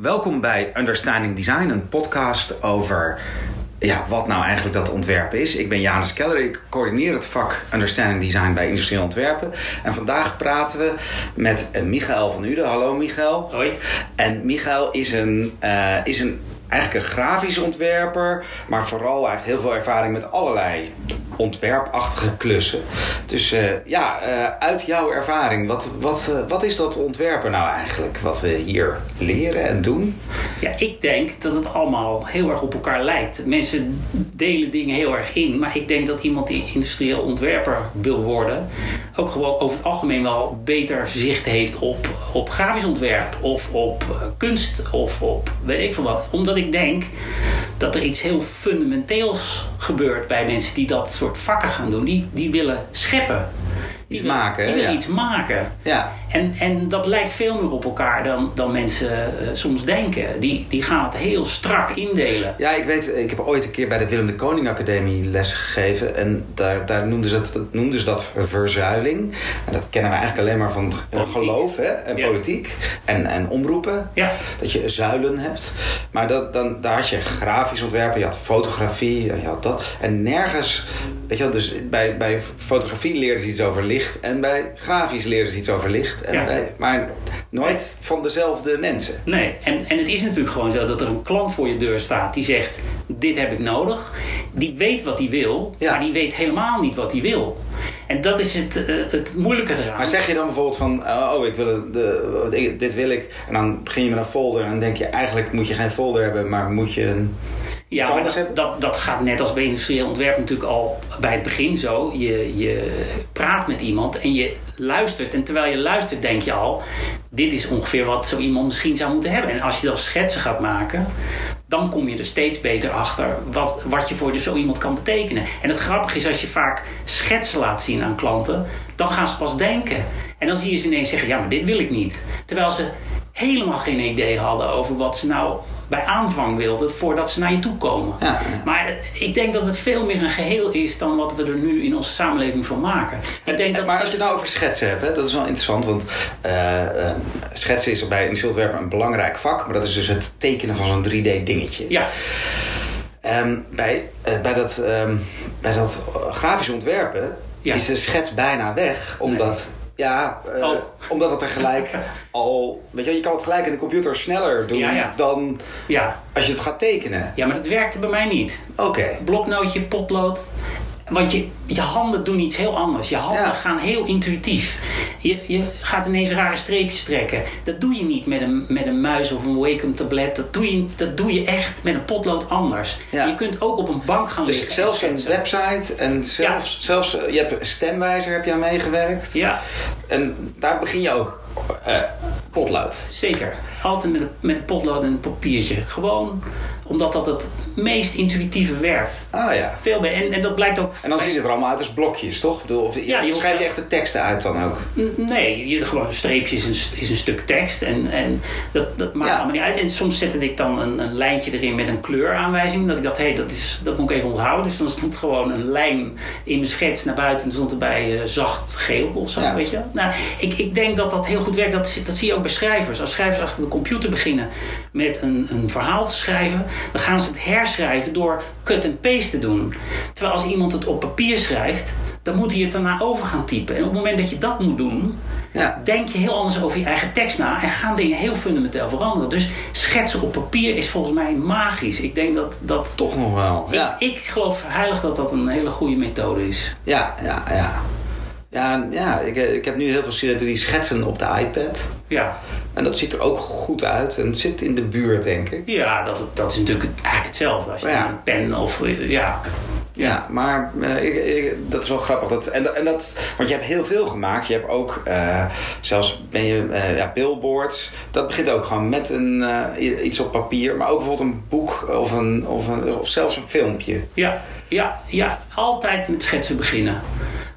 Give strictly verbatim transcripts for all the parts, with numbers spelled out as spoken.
Welkom bij Understanding Design, een podcast over ja, wat nou eigenlijk dat ontwerp is. Ik ben Janus Keller, ik coördineer het vak Understanding Design bij Industrieel Ontwerpen. En vandaag praten we met Michael van Uden. Hallo Michael. Hoi. En Michael is een... Uh, is een Eigenlijk een grafisch ontwerper, maar vooral hij heeft heel veel ervaring met allerlei ontwerpachtige klussen. Dus uh, ja, uh, uit jouw ervaring, wat, wat, uh, wat is dat ontwerpen nou eigenlijk? Wat we hier leren en doen? Ja, ik denk dat het allemaal heel erg op elkaar lijkt. Mensen delen dingen heel erg in, maar ik denk dat iemand die industrieel ontwerper wil worden ook gewoon over het algemeen wel beter zicht heeft op, op grafisch ontwerp of op uh, kunst of op weet ik veel wat. Omdat ik denk dat er iets heel fundamenteels gebeurt bij mensen die dat soort vakken gaan doen. Die, die willen scheppen. Die iets wil, maken. Die willen ja. iets maken. Ja. En, en dat lijkt veel meer op elkaar dan, dan mensen uh, soms denken. Die, die gaan het heel strak indelen. Ja, ik weet, ik heb ooit een keer bij de Willem de Koning Academie les gegeven. En daar, daar noemden ze dat, noemden ze dat verzuiling. En dat kennen we eigenlijk alleen maar van politiek. Geloof hè? En ja. politiek. En, en omroepen. Ja. Dat je zuilen hebt. Maar dat, dan, daar had je grafisch ontwerpen, je had fotografie, je had dat. En nergens, weet je wel, dus bij, bij fotografie leerden ze iets over licht. En bij grafisch leerden ze iets over licht. En ja. bij, maar nooit van dezelfde mensen. Nee, en, en het is natuurlijk gewoon zo dat er een klant voor je deur staat die zegt, dit heb ik nodig. Die weet wat hij wil, ja. maar die weet helemaal niet wat hij wil. En dat is het, uh, het moeilijke eraan. Maar zeg je dan bijvoorbeeld van, uh, oh, ik wil het, de, ik, dit wil ik. En dan begin je met een folder en dan denk je, eigenlijk moet je geen folder hebben, maar moet je een... Ja, dat, dat, dat gaat net als bij industrieel ontwerp natuurlijk al bij het begin zo. Je, je praat met iemand en je luistert. En terwijl je luistert denk je al, dit is ongeveer wat zo iemand misschien zou moeten hebben. En als je dan schetsen gaat maken, dan kom je er steeds beter achter wat, wat je voor dus zo iemand kan betekenen. En het grappige is, als je vaak schetsen laat zien aan klanten, dan gaan ze pas denken. En dan zie je ze ineens zeggen, ja, maar dit wil ik niet. Terwijl ze helemaal geen idee hadden over wat ze nou bij aanvang wilden voordat ze naar je toe komen. Ja, ja. Maar ik denk dat het veel meer een geheel is dan wat we er nu in onze samenleving van maken. En, ik denk en, dat maar als je het nou over schetsen hebt, hè, dat is wel interessant, want uh, uh, schetsen is bij industrieel ontwerpen een belangrijk vak, maar dat is dus het tekenen van zo'n drie D dingetje. Ja. Um, bij, uh, bij dat, um, bij dat grafisch ontwerpen ja. is de schets bijna weg, omdat... Nee. Ja, uh, oh. omdat het er gelijk al... Weet je, je kan het gelijk in de computer sneller doen ja, ja. dan ja. als je het gaat tekenen. Ja, maar dat werkte bij mij niet. Oké. Okay. Bloknootje, potlood. Want je, je handen doen iets heel anders. Je handen ja. gaan heel intuïtief. Je, je gaat ineens rare streepjes trekken. Dat doe je niet met een, met een muis of een Wacom tablet. Dat doe, je, dat doe je echt met een potlood anders. Ja. Je kunt ook op een bank gaan liggen. Dus zelfs een website en zelfs, ja. zelfs je hebt stemwijzer heb je aan meegewerkt. Ja. En daar begin je ook uh, potlood. Zeker. Altijd met een, met een potlood en een papiertje. Gewoon omdat dat het meest intuïtieve werkt. Ah ja. Veel meer. En, en dat blijkt ook... En dan ziet het er allemaal uit als blokjes, toch? Bedoel, of, ja, je schrijf je echt de teksten uit dan ook? Nee, je, gewoon streepjes is een, is een stuk tekst. En, en dat, dat maakt ja. allemaal niet uit. En soms zette ik dan een, een lijntje erin met een kleuraanwijzing. Dat ik dacht, hé, hey, dat, dat moet ik even onthouden. Dus dan stond gewoon een lijn in mijn schets naar buiten. En stond erbij uh, zacht geel of zo, ja. weet je. Nou, ik, ik denk dat dat heel goed werkt. Dat, dat zie je ook bij schrijvers. Als schrijvers achter de computer beginnen met een, een verhaal te schrijven, dan gaan ze het herschrijven door cut en paste te doen. Terwijl als iemand het op papier schrijft, dan moet hij het daarna over gaan typen. En op het moment dat je dat moet doen, ja. denk je heel anders over je eigen tekst na en gaan dingen heel fundamenteel veranderen. Dus schetsen op papier is volgens mij magisch. Ik denk dat... dat Toch nog wel. Ik, ja. ik geloof heilig dat dat een hele goede methode is. Ja, ja, ja. Ja, ja ik, ik heb nu heel veel studenten die schetsen op de iPad. Ja. En dat ziet er ook goed uit en zit in de buurt, denk ik. Ja, dat, dat is natuurlijk eigenlijk hetzelfde. Als je ja. een pen of... Ja, ja maar uh, ik, ik, dat is wel grappig. Dat, en, en dat, want je hebt heel veel gemaakt. Je hebt ook, uh, zelfs ben je, uh, ja, billboards. Dat begint ook gewoon met een, uh, iets op papier. Maar ook bijvoorbeeld een boek of, een, of, een, of zelfs een filmpje. Ja, ja, ja, altijd met schetsen beginnen.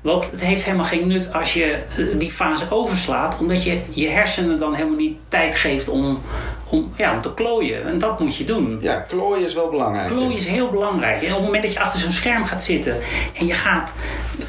Want het heeft helemaal geen nut als je die fase overslaat, omdat je je hersenen dan helemaal niet tijd geeft om, om, ja, om te klooien. En dat moet je doen. Ja, klooien is wel belangrijk. Klooien is heel belangrijk. En op het moment dat je achter zo'n scherm gaat zitten en je gaat,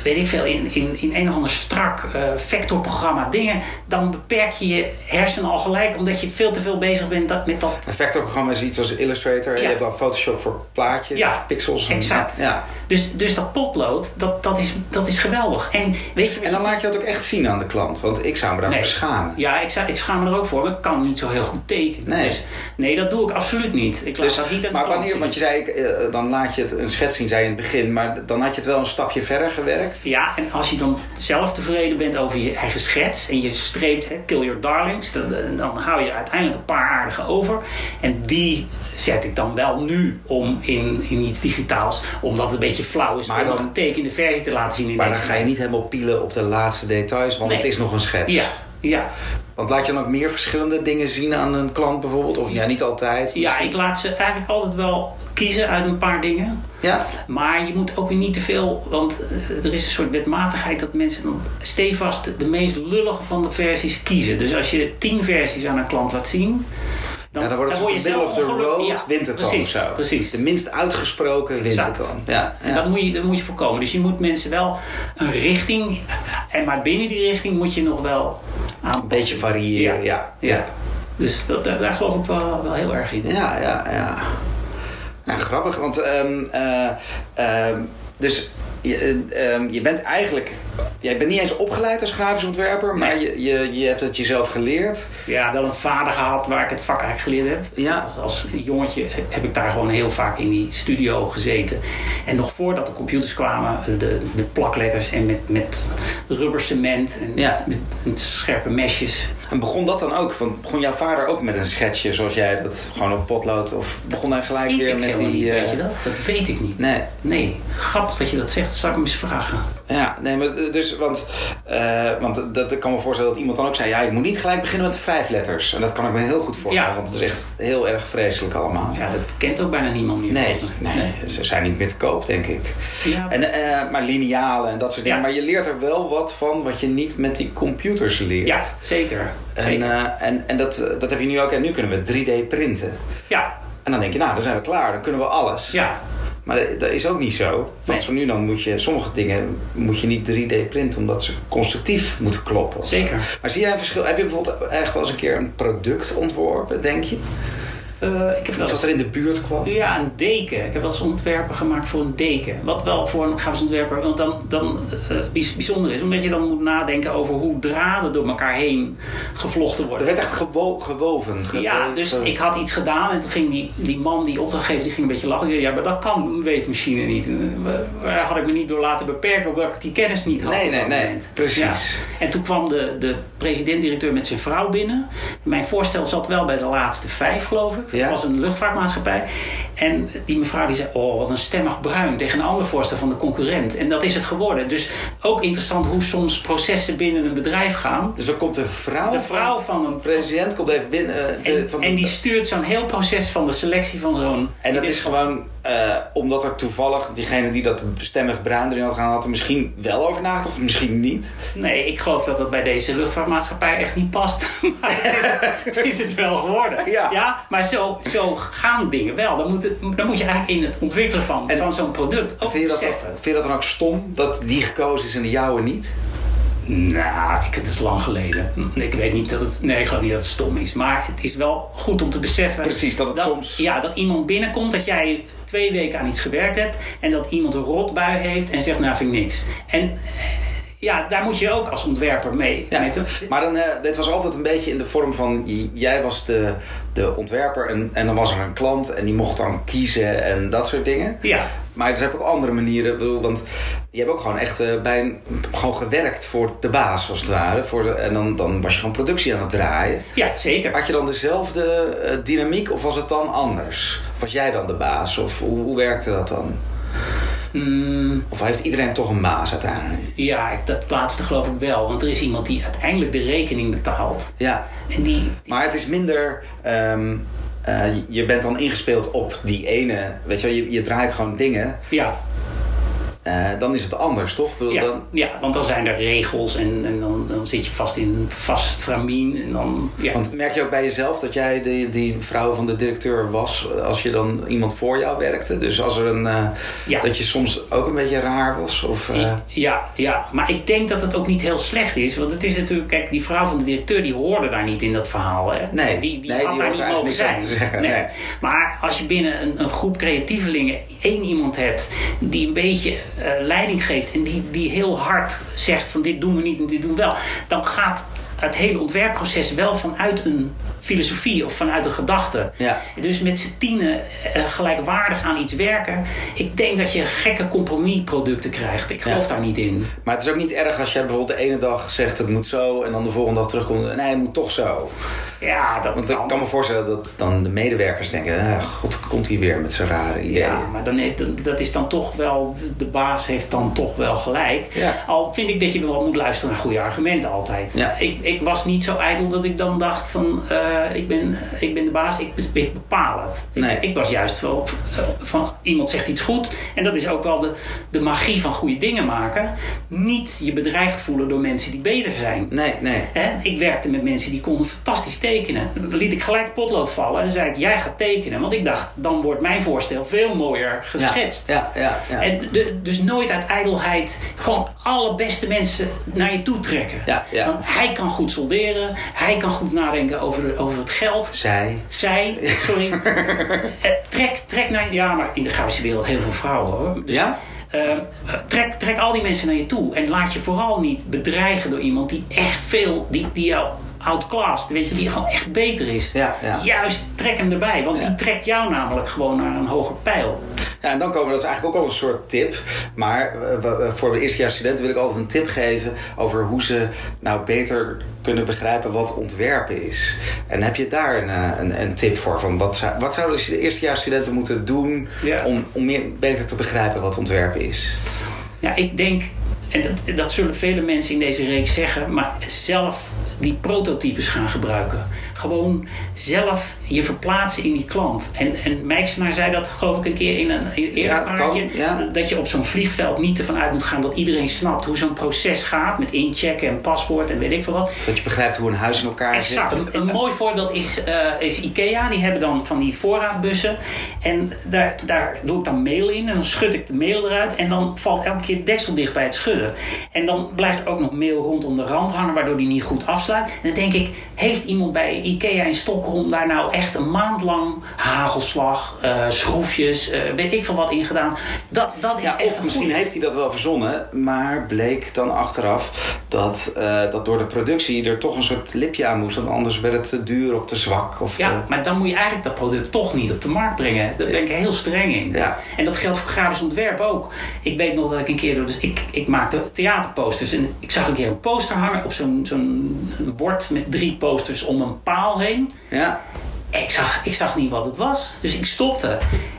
weet ik veel, in, in, in een of ander strak uh, vectorprogramma dingen, dan beperk je je hersenen al gelijk, omdat je veel te veel bezig bent dat, met dat. Een vectorprogramma is iets als Illustrator. Ja. Je hebt dan Photoshop voor plaatjes, ja, pixels. En exact. En, ja. dus, dus dat potlood, dat, dat, is, dat is geweldig. En, weet je, en dan laat je dat ook echt zien aan de klant, want ik zou me daarvoor nee. schamen. Ja, ik, zou, ik schaam me er ook voor, maar ik kan niet zo heel goed tekenen. Nee, dus, nee dat doe ik absoluut niet. Ik laat dus, dat niet aan maar wanneer, want je zei, dan laat je het een schets zien, zei je in het begin, maar dan had je het wel een stapje verder gewerkt. Ja, en als je dan zelf tevreden bent over je eigen schets en je streept, hè, kill your darlings, dan, dan hou je er uiteindelijk een paar aardige over. En die zet ik dan wel nu om in, in iets digitaals, omdat het een beetje flauw is, maar om dan, een getekende versie te laten zien. In maar dan ga je niet helemaal pielen op de laatste details, want nee. het is nog een schets. Ja, ja. Want laat je dan ook meer verschillende dingen zien aan een klant bijvoorbeeld? Of ja, niet altijd? Misschien. Ja, ik laat ze eigenlijk altijd wel kiezen uit een paar dingen. Ja. Maar je moet ook weer niet te veel, want er is een soort wetmatigheid dat mensen dan stevast de meest lullige van de versies kiezen. Dus als je tien versies aan een klant laat zien, dan, ja, dan wordt het dan word je middle of the road, ja, wint het precies, dan zo. Precies. De minst uitgesproken exact. Wint het dan. Ja, en ja. Dat, moet je, dat moet je voorkomen. Dus je moet mensen wel een richting, en maar binnen die richting moet je nog wel aanpassen. Een beetje variëren, ja. ja, ja. ja. Dus dat, daar, daar geloof ik wel, wel heel erg in. Ja, ja, ja. Nou, grappig, want um, uh, uh, dus je, uh, je bent eigenlijk, jij bent niet eens opgeleid als grafisch ontwerper, maar nee. je, je, je hebt het jezelf geleerd. Ja, wel een vader gehad waar ik het vak eigenlijk geleerd heb. Ja. Als, als jongetje heb ik daar gewoon heel vaak in die studio gezeten. En nog voordat de computers kwamen, de, met plakletters en met, met rubbercement en ja. met, met, met scherpe mesjes. En begon dat dan ook? Want begon jouw vader ook met een schetsje zoals jij dat gewoon op potlood? Of begon hij gelijk weer met die... Niet, uh... weet je dat? Dat weet ik niet. Nee. Nee. Grappig dat je dat zegt. Zal ik hem eens vragen? Ja, nee, maar dus, want, uh, want dat, ik kan me voorstellen dat iemand dan ook zei, ja, ik moet niet gelijk beginnen met vijf letters. En dat kan ik me heel goed voorstellen, ja. want het is echt heel erg vreselijk allemaal. Ja, dat kent ook bijna niemand meer. Nee, nee, nee. Ze zijn niet meer te koop, denk ik. Ja. En, uh, maar linealen en dat soort dingen. Ja. Maar je leert er wel wat van wat je niet met die computers leert. Ja, zeker. En, uh, en, en dat, dat heb je nu ook. En nu kunnen we drie D printen. Ja. En dan denk je, nou, dan zijn we klaar. Dan kunnen we alles. Ja. Maar dat is ook niet zo. Want nee. zo nu dan moet je sommige dingen moet je niet drie D printen, omdat ze constructief moeten kloppen. Zeker. Zo. Maar zie jij een verschil? Heb je bijvoorbeeld echt wel eens een keer een product ontworpen, denk je? Uh, ik heb iets wat er in de buurt kwam? Ja, een deken. Ik heb wel eens ontwerpen gemaakt voor een deken. Wat wel voor een grafisch ontwerper want dan, dan uh, bijzonder is. Omdat je dan moet nadenken over hoe draden door elkaar heen gevlochten worden. Er werd echt gewo- gewoven. Ge- ja, dus uh, ik had iets gedaan. En toen ging die, die man die opdrachtgever die ging een beetje lachen. Ja, maar dat kan een weefmachine niet. Daar had ik me niet door laten beperken. Omdat ik die kennis niet had. Nee, nee, nee. Precies. Ja. En toen kwam de, de president-directeur met zijn vrouw binnen. Mijn voorstel zat wel bij de laatste vijf, geloof ik. Ja. Dat was een luchtvaartmaatschappij. En die mevrouw die zei, oh, wat een stemmig bruin tegen een ander voorstel van de concurrent. En dat is het geworden. Dus ook interessant hoe soms processen binnen een bedrijf gaan. Dus dan komt de vrouw, de vrouw van, van een... president komt even binnen. Uh, en, van de, en die stuurt zo'n heel proces van de selectie van zo'n... En dat is gewoon... Uh, omdat er toevallig diegene die dat stemmig bruin erin had gaan, had er misschien wel over nagedacht of misschien niet. Nee, ik geloof dat dat bij deze luchtvaartmaatschappij echt niet past. Maar het, het is het wel geworden. Ja. Ja, maar zo, zo gaan dingen wel. Dan moet, het, dan moet je eigenlijk in het ontwikkelen van, en, van zo'n product ook vind je, dat, vind je dat dan ook stom dat die gekozen is en de jouwe niet? Nou, ik, het is lang geleden. Ik weet niet dat het... Nee, ik geloof niet dat het stom is. Maar het is wel goed om te beseffen... Precies, dat het dat, soms... Ja, dat iemand binnenkomt, dat jij twee weken aan iets gewerkt hebt... en dat iemand een rotbui heeft en zegt, nou vind ik niks. En... Ja, daar moet je ook als ontwerper mee. Ja, met... Maar dan, uh, dit was altijd een beetje in de vorm van... Jij was de, de ontwerper en, en dan was er een klant... en die mocht dan kiezen en dat soort dingen. Ja. Maar er zijn ook andere manieren. Ik bedoel, want je hebt ook gewoon echt uh, bij een, gewoon gewerkt voor de baas, als het ware. Voor de, en dan, dan was je gewoon productie aan het draaien. Ja, zeker. Had je dan dezelfde uh, dynamiek of was het dan anders? Was jij dan de baas of hoe, hoe werkte dat dan? Hmm. Of heeft iedereen toch een baas uiteindelijk? Ja, dat laatste geloof ik wel. Want er is iemand die uiteindelijk de rekening betaalt. Ja, en die, die... maar het is minder... Um, uh, je bent dan ingespeeld op die ene... Weet je wel, je, je draait gewoon dingen. Ja. Uh, dan is het anders, toch? Bedoel, ja, dan... ja, want dan zijn er regels en, en dan, dan zit je vast in een vast stramien. En dan, ja. Want merk je ook bij jezelf dat jij die, die vrouw van de directeur was als je dan iemand voor jou werkte? Dus als er een, uh, ja. dat je soms ook een beetje raar was? Of, uh... ja, ja, maar ik denk dat het ook niet heel slecht is. Want het is natuurlijk, kijk, die vrouw van de directeur die hoorde daar niet in dat verhaal. Hè? Nee, die, die, nee, had die daar niet mogen zijn. Te nee. Nee. Maar als je binnen een, een groep creatievelingen één iemand hebt die een beetje... Uh, leiding geeft en die, die heel hard zegt van dit doen we niet en dit doen we wel, dan gaat het hele ontwerpproces wel vanuit een filosofie of vanuit een gedachte. Ja. Dus met z'n tienen uh, gelijkwaardig aan iets werken. Ik denk dat je gekke compromisproducten krijgt. Ik geloof ja. daar niet in. Maar het is ook niet erg als jij bijvoorbeeld de ene dag zegt het moet zo en dan de volgende dag terugkomt. Nee, het moet toch zo. Ja, dat Want kan. Ik kan me voorstellen dat dan de medewerkers denken, ah, god, komt hier weer met zijn rare ideeën. Ja, maar dan heeft, dat is dan toch wel, de baas heeft dan toch wel gelijk. Ja. Al vind ik dat je wel moet luisteren naar goede argumenten altijd. Ja. Ik, ik was niet zo ijdel dat ik dan dacht van, uh, ik, ben, ik ben de baas, ik, ik bepaal het. Nee. Ik, ik was juist wel van, iemand zegt iets goed. En dat is ook wel de, de magie van goede dingen maken. Niet je bedreigd voelen door mensen die beter zijn. Nee, nee. Hè? Ik werkte met mensen die konden fantastisch tekenen. Tekenen. Dan liet ik gelijk het potlood vallen en zei ik, jij gaat tekenen. Want ik dacht, dan wordt mijn voorstel veel mooier geschetst. Ja, ja, ja, ja. En de, dus nooit uit ijdelheid gewoon alle beste mensen naar je toe trekken. Ja, ja. Want hij kan goed solderen, hij kan goed nadenken over, over het geld. Zij. Zij, sorry. trek, trek naar je... Ja, maar in de grafische wereld heel veel vrouwen hoor. Dus, ja? Uh, trek, trek al die mensen naar je toe. En laat je vooral niet bedreigen door iemand die echt veel... die, die jou... outclassed, weet je, die gewoon echt beter is. Ja, ja. Juist, trek hem erbij. Want ja. die trekt jou namelijk gewoon naar een hoger pijl. Ja, en dan komen we, dat is eigenlijk ook al een soort tip. Maar uh, voor de eerstejaarsstudenten wil ik altijd een tip geven over hoe ze nou beter kunnen begrijpen wat ontwerpen is. En heb je daar een, een, een tip voor? Van wat, zou, wat zouden de eerstejaarsstudenten moeten doen ja. om, om meer, beter te begrijpen wat ontwerpen is? Ja, ik denk... En dat, dat zullen vele mensen in deze reeks zeggen, maar zelf die prototypes gaan gebruiken. Gewoon zelf je verplaatsen in die klant. En, en Mijksenaar zei dat geloof ik een keer in een, in een eerder praatje. Ja, ja. Dat je op zo'n vliegveld niet ervan uit moet gaan dat iedereen snapt hoe zo'n proces gaat. Met inchecken en paspoort en weet ik veel wat. Zodat je begrijpt hoe een huis in elkaar exact. zit. Exact. Een mooi voorbeeld is, uh, is Ikea. Die hebben dan van die voorraadbussen. En daar, daar doe ik dan meel in. En dan schud ik de meel eruit. En dan valt elke keer het deksel dicht bij het schudden. En dan blijft er ook nog meel rondom de rand hangen, waardoor die niet goed afsluit. En dan denk ik, heeft iemand bij Ikea in Stockholm daar nou echt een maand lang hagelslag, uh, schroefjes, uh, weet ik veel wat in gedaan? Dat, dat is ja, echt of misschien heeft hij dat wel verzonnen, maar bleek dan achteraf dat, uh, dat door de productie er toch een soort lipje aan moest. Want anders werd het te duur of te zwak. Of ja, te... maar dan moet je eigenlijk dat product toch niet op de markt brengen. Daar ben ik heel streng in. Ja. En dat geldt voor grafisch ontwerp ook. Ik weet nog dat ik een keer door... Dus ik, ik maak theaterposters. En ik zag een keer een poster hangen op zo'n, zo'n bord met drie posters om een paal heen. Ja. Ik zag, ik zag niet wat het was. Dus ik stopte.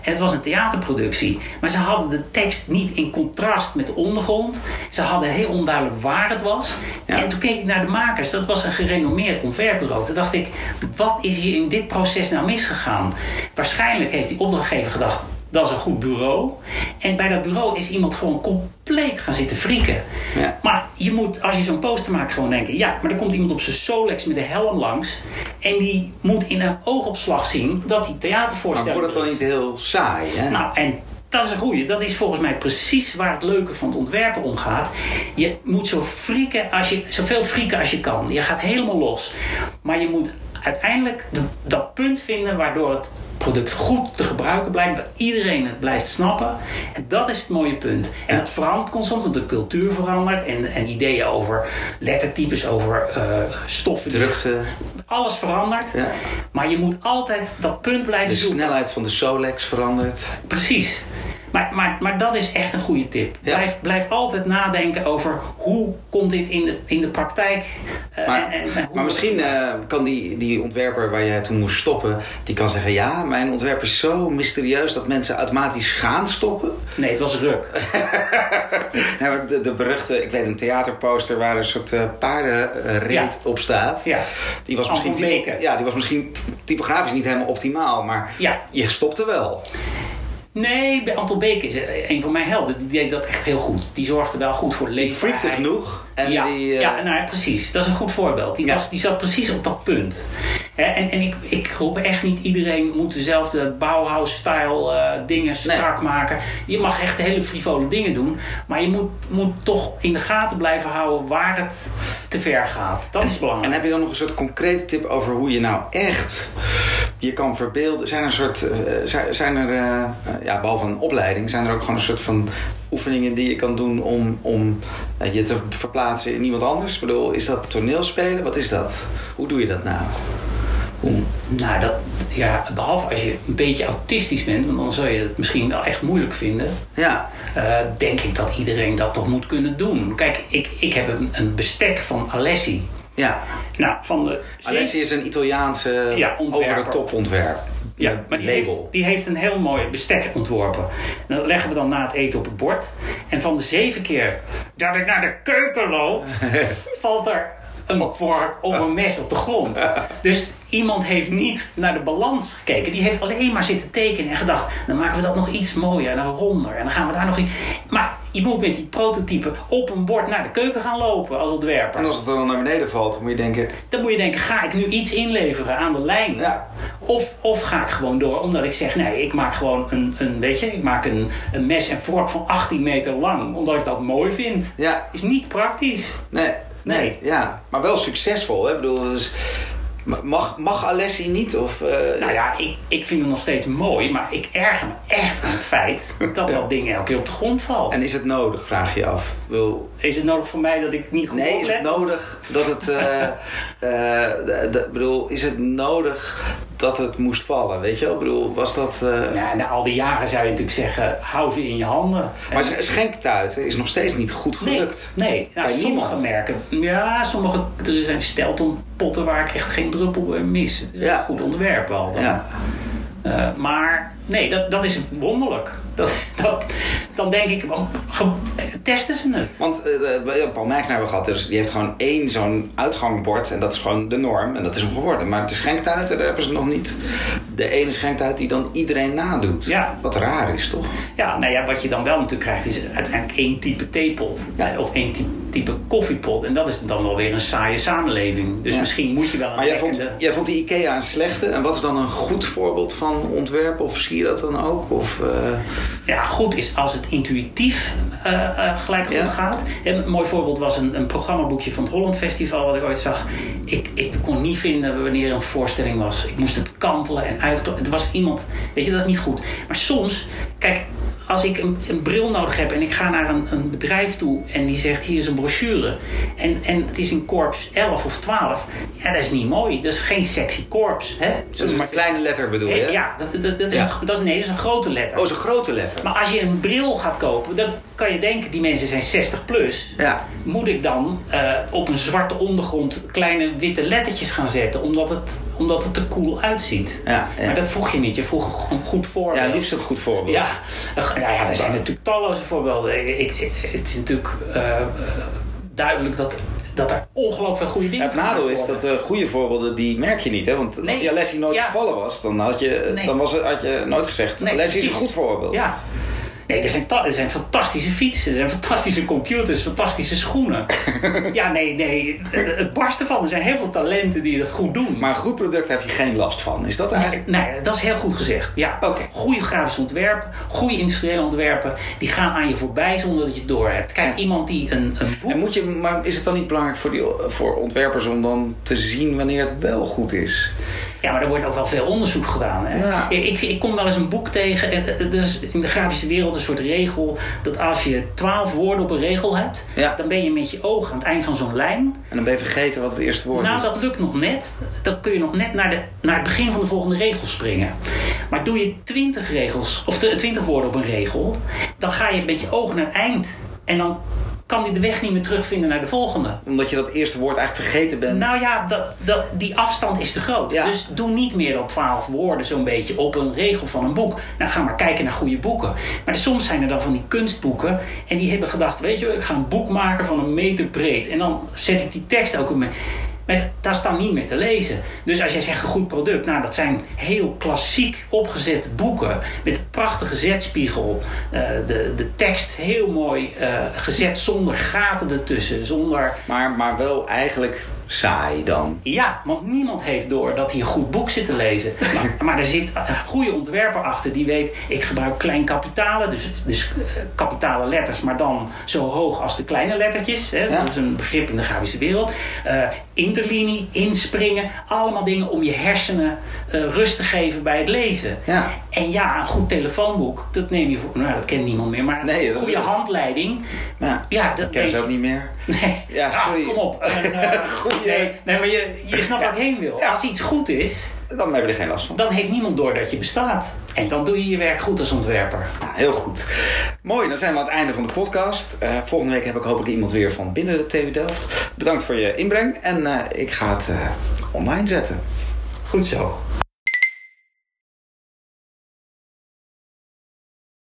En het was een theaterproductie. Maar ze hadden de tekst niet in contrast met de ondergrond. Ze hadden heel onduidelijk waar het was. Ja. En toen keek ik naar de makers. Dat was een gerenommeerd ontwerpbureau. Toen dacht ik, wat is hier in dit proces nou misgegaan? Waarschijnlijk heeft die opdrachtgever gedacht, dat is een goed bureau. En bij dat bureau is iemand gewoon compleet gaan zitten frieken. Ja. Maar je moet, als je zo'n poster maakt, gewoon denken... ja, maar er komt iemand op zijn Solex met de helm langs... en die moet in een oogopslag zien dat die theatervoorstelling... Maar wordt het dan niet heel saai, hè? Nou, en dat is een goeie. Dat is volgens mij precies waar het leuke van het ontwerpen om gaat. Je moet zo frieken als je, zoveel frieken als je kan. Je gaat helemaal los. Maar je moet uiteindelijk de, dat punt vinden waardoor het... product goed te gebruiken blijkt, dat iedereen het blijft snappen. En dat is het mooie punt. En het verandert constant, want de cultuur verandert en, en ideeën over lettertypes, over uh, stoffen. Drukte. Alles verandert. Ja. Maar je moet altijd dat punt blijven zoeken. De snelheid van de Solex verandert. Precies. Maar, maar, maar dat is echt een goede tip. Ja. Blijf, blijf altijd nadenken over hoe komt dit in de, in de praktijk. Uh, maar en, en maar misschien uh, kan die, die ontwerper waar jij toen moest stoppen... die kan zeggen, ja, mijn ontwerp is zo mysterieus... dat mensen automatisch gaan stoppen. Nee, het was ruk. nee, maar de, de beruchte, ik weet een theaterposter... waar een soort uh, paardenreet ja. op staat. Ja. Die was misschien typo, ja, die was misschien typografisch niet helemaal optimaal. Maar ja. je stopte wel. Nee, Anton Beek is een van mijn helden. Die deed dat echt heel goed. Die zorgde wel goed voor leefbaarheid. Die freakte genoeg. En ja, die, uh... ja, nou, precies. Dat is een goed voorbeeld. Die, ja. was, die zat precies op dat punt. He, en en ik, ik roep echt niet iedereen moet dezelfde Bauhaus-style uh, dingen strak nee. maken. Je mag echt hele frivole dingen doen. Maar je moet, moet toch in de gaten blijven houden waar het te ver gaat. Dat en, is belangrijk. En heb je dan nog een soort concrete tip over hoe je nou echt je kan verbeelden? Zijn er een soort... Uh, zijn, zijn er, uh, ja, behalve een opleiding, zijn er ook gewoon een soort van oefeningen die je kan doen om, om uh, je te verplaatsen in iemand anders? Ik bedoel, is dat toneelspelen? Wat is dat? Hoe doe je dat nou? Om, nou, dat, ja, behalve als je een beetje autistisch bent, want dan zul je het misschien wel echt moeilijk vinden. Ja. Uh, denk ik dat iedereen dat toch moet kunnen doen. Kijk, ik, ik heb een, een bestek van Alessi. Ja. Nou, van de... Alessi is een Italiaanse ja, over de top ontwerp. Ja, maar die heeft, die heeft een heel mooi bestek ontworpen. En dat leggen we dan na het eten op het bord. En van de zeven keer dat ik naar de keuken loop, valt er een vork of een mes op de grond. Dus iemand heeft niet naar de balans gekeken. Die heeft alleen maar zitten tekenen en gedacht, dan maken we dat nog iets mooier en dan ronder. En dan gaan we daar nog iets... Maar je moet met die prototype op een bord naar de keuken gaan lopen als ontwerper. En als het dan naar beneden valt, dan moet je denken... Dan moet je denken, ga ik nu iets inleveren aan de lijn? Ja. Of, of ga ik gewoon door, omdat ik zeg, nee, ik maak gewoon een, een weet je, ik maak een, een mes en vork van achttien meter lang. Omdat ik dat mooi vind. Ja. Is niet praktisch. Nee, nee, nee. Ja. Maar wel succesvol, hè? Ik bedoel, dus... Mag, mag Alessi niet? Of, uh, nou ja, ik, ik vind het nog steeds mooi, maar ik erger me echt aan het feit dat dat ja. ding elke keer op de grond valt. En is het nodig, vraag je af. Wil... Is het nodig voor mij dat ik niet goed nee, oplet? Nee, is het nodig dat het... Uh, uh, d- bedoel, is het nodig dat het moest vallen, weet je wel? Ik bedoel, was dat... Uh... Ja, na al die jaren zou je natuurlijk zeggen, hou ze in je handen. Maar en... schenktuiten is nog steeds niet goed gelukt. Nee, nee. Nou, sommige niemand. merken... Ja, sommige... Er zijn steltonpotten waar ik echt geen druppel mis. Het is ja. een goed ontwerp al. Ja. Uh, maar nee, dat, dat is wonderlijk. Dat, dat, dan denk ik, ge, testen ze het. Want uh, Paul Meijsner hebben we gehad, dus die heeft gewoon één zo'n uitgangbord. En dat is gewoon de norm. En dat is hem geworden. Maar de schenktuiten, daar hebben ze nog niet de ene schenktuit die dan iedereen nadoet. Ja. Wat raar is, toch? Ja, nou ja, wat je dan wel natuurlijk krijgt is uiteindelijk één type theepot. Ja. Of één type, type koffiepot. En dat is dan wel weer een saaie samenleving. Dus ja. misschien moet je wel een Maar jij vond, jij vond die Ikea een slechte. En wat is dan een goed voorbeeld van ontwerp? Of zie je dat dan ook? Of... Uh... Ja, goed is als het intuïtief uh, uh, gelijk goed ja. gaat. En een mooi voorbeeld was een, een programmaboekje van het Holland Festival wat ik ooit zag. Ik, ik kon niet vinden wanneer een voorstelling was. Ik moest het kantelen en uitkantelen. Er was iemand, weet je, dat is niet goed. Maar soms, kijk, als ik een, een bril nodig heb en ik ga naar een, een bedrijf toe en die zegt hier is een brochure en, en het is in korps elf of twaalf. Ja, dat is niet mooi. Dat is geen sexy korps. Hè? Dat, dat is maar een kleine letter bedoel je? Ja, dat, dat, dat is ja. Een, dat is, nee, dat is een grote letter. Oh, dat is een grote letter. Maar als je een bril gaat kopen, dan kan je denken die mensen zijn zestig plus. Ja. Moet ik dan uh, op een zwarte ondergrond kleine witte lettertjes gaan zetten omdat het, omdat het te cool uitziet. Ja, ja. Maar dat vroeg je niet. Je vroeg een goed voorbeeld. Ja, liefst een goed voorbeeld. Ja. Nou ja, er zijn natuurlijk talloze voorbeelden. Ik, ik, het is natuurlijk uh, duidelijk dat, dat er ongelooflijk veel goede dingen... Ja, het nadeel is dat uh, goede voorbeelden, die merk je niet. Hè? Want nee. als die Alessi nooit ja. gevallen was, dan had je, nee. dan was, had je nooit gezegd... Nee, Alessi is een goed voorbeeld. Ja. Nee, er zijn, ta- er zijn fantastische fietsen, er zijn fantastische computers, fantastische schoenen. Ja, nee, nee, het barst ervan. Er zijn heel veel talenten die dat goed doen. Maar een goed product heb je geen last van, is dat eigenlijk? Nee, nee, dat is heel goed gezegd, ja. Okay. Goede grafisch ontwerp, goede industriële ontwerpen, die gaan aan je voorbij zonder dat je het door hebt. Kijk, ja. iemand die een, een boek... En moet je, maar is het dan niet belangrijk voor, die, voor ontwerpers om dan te zien wanneer het wel goed is? Ja, maar er wordt ook wel veel onderzoek gedaan. Hè? Ja. Ik, ik kom wel eens een boek tegen, en dus in de grafische wereld een soort regel dat als je twaalf woorden op een regel hebt, ja. dan ben je met je oog aan het eind van zo'n lijn. En dan ben je vergeten wat het eerste woord nou, is. Nou, dat lukt nog net. Dan kun je nog net naar, de, naar het begin van de volgende regel springen. Maar doe je twintig regels, of twintig woorden op een regel, dan ga je met je oog naar het eind. En dan kan die de weg niet meer terugvinden naar de volgende. Omdat je dat eerste woord eigenlijk vergeten bent. Nou ja, dat, dat, die afstand is te groot. Ja. Dus doe niet meer dan twaalf woorden zo'n beetje op een regel van een boek. Nou, ga maar kijken naar goede boeken. Maar soms zijn er dan van die kunstboeken. En die hebben gedacht, weet je, ik ga een boek maken van een meter breed. En dan zet ik die tekst ook in mijn... Maar dat is dan niet meer te lezen. Dus als jij zegt goed product, nou dat zijn heel klassiek opgezette boeken met een prachtige zetspiegel. Uh, de, de tekst heel mooi uh, gezet zonder gaten ertussen. Zonder... Maar, maar wel eigenlijk saai dan. Ja, want niemand heeft door dat hij een goed boek zit te lezen. Maar, maar er zit een goede ontwerper achter die weet, ik gebruik klein kapitalen, dus, dus uh, kapitale letters, maar dan zo hoog als de kleine lettertjes. Hè? Ja. Dat is een begrip in de grafische wereld. Uh, interlinie, inspringen, allemaal dingen om je hersenen uh, rust te geven bij het lezen. Ja. En ja, een goed telefoonboek, dat neem je voor, nou dat kent niemand meer, maar nee, een goede is... handleiding. Nou, ja, dat ken ze ook niet meer. Nee, ja, sorry. Ah, kom op. En, uh, goed, nee, nee, maar je, je snapt waar ik heen wil. Ja. Als iets goed is, dan hebben we er geen last van. Dan heeft niemand door dat je bestaat. En dan doe je je werk goed als ontwerper. Nou, heel goed. Mooi, dan zijn we aan het einde van de podcast. Uh, volgende week heb ik hopelijk iemand weer van binnen de T U Delft. Bedankt voor je inbreng. En uh, ik ga het uh, online zetten. Goed zo.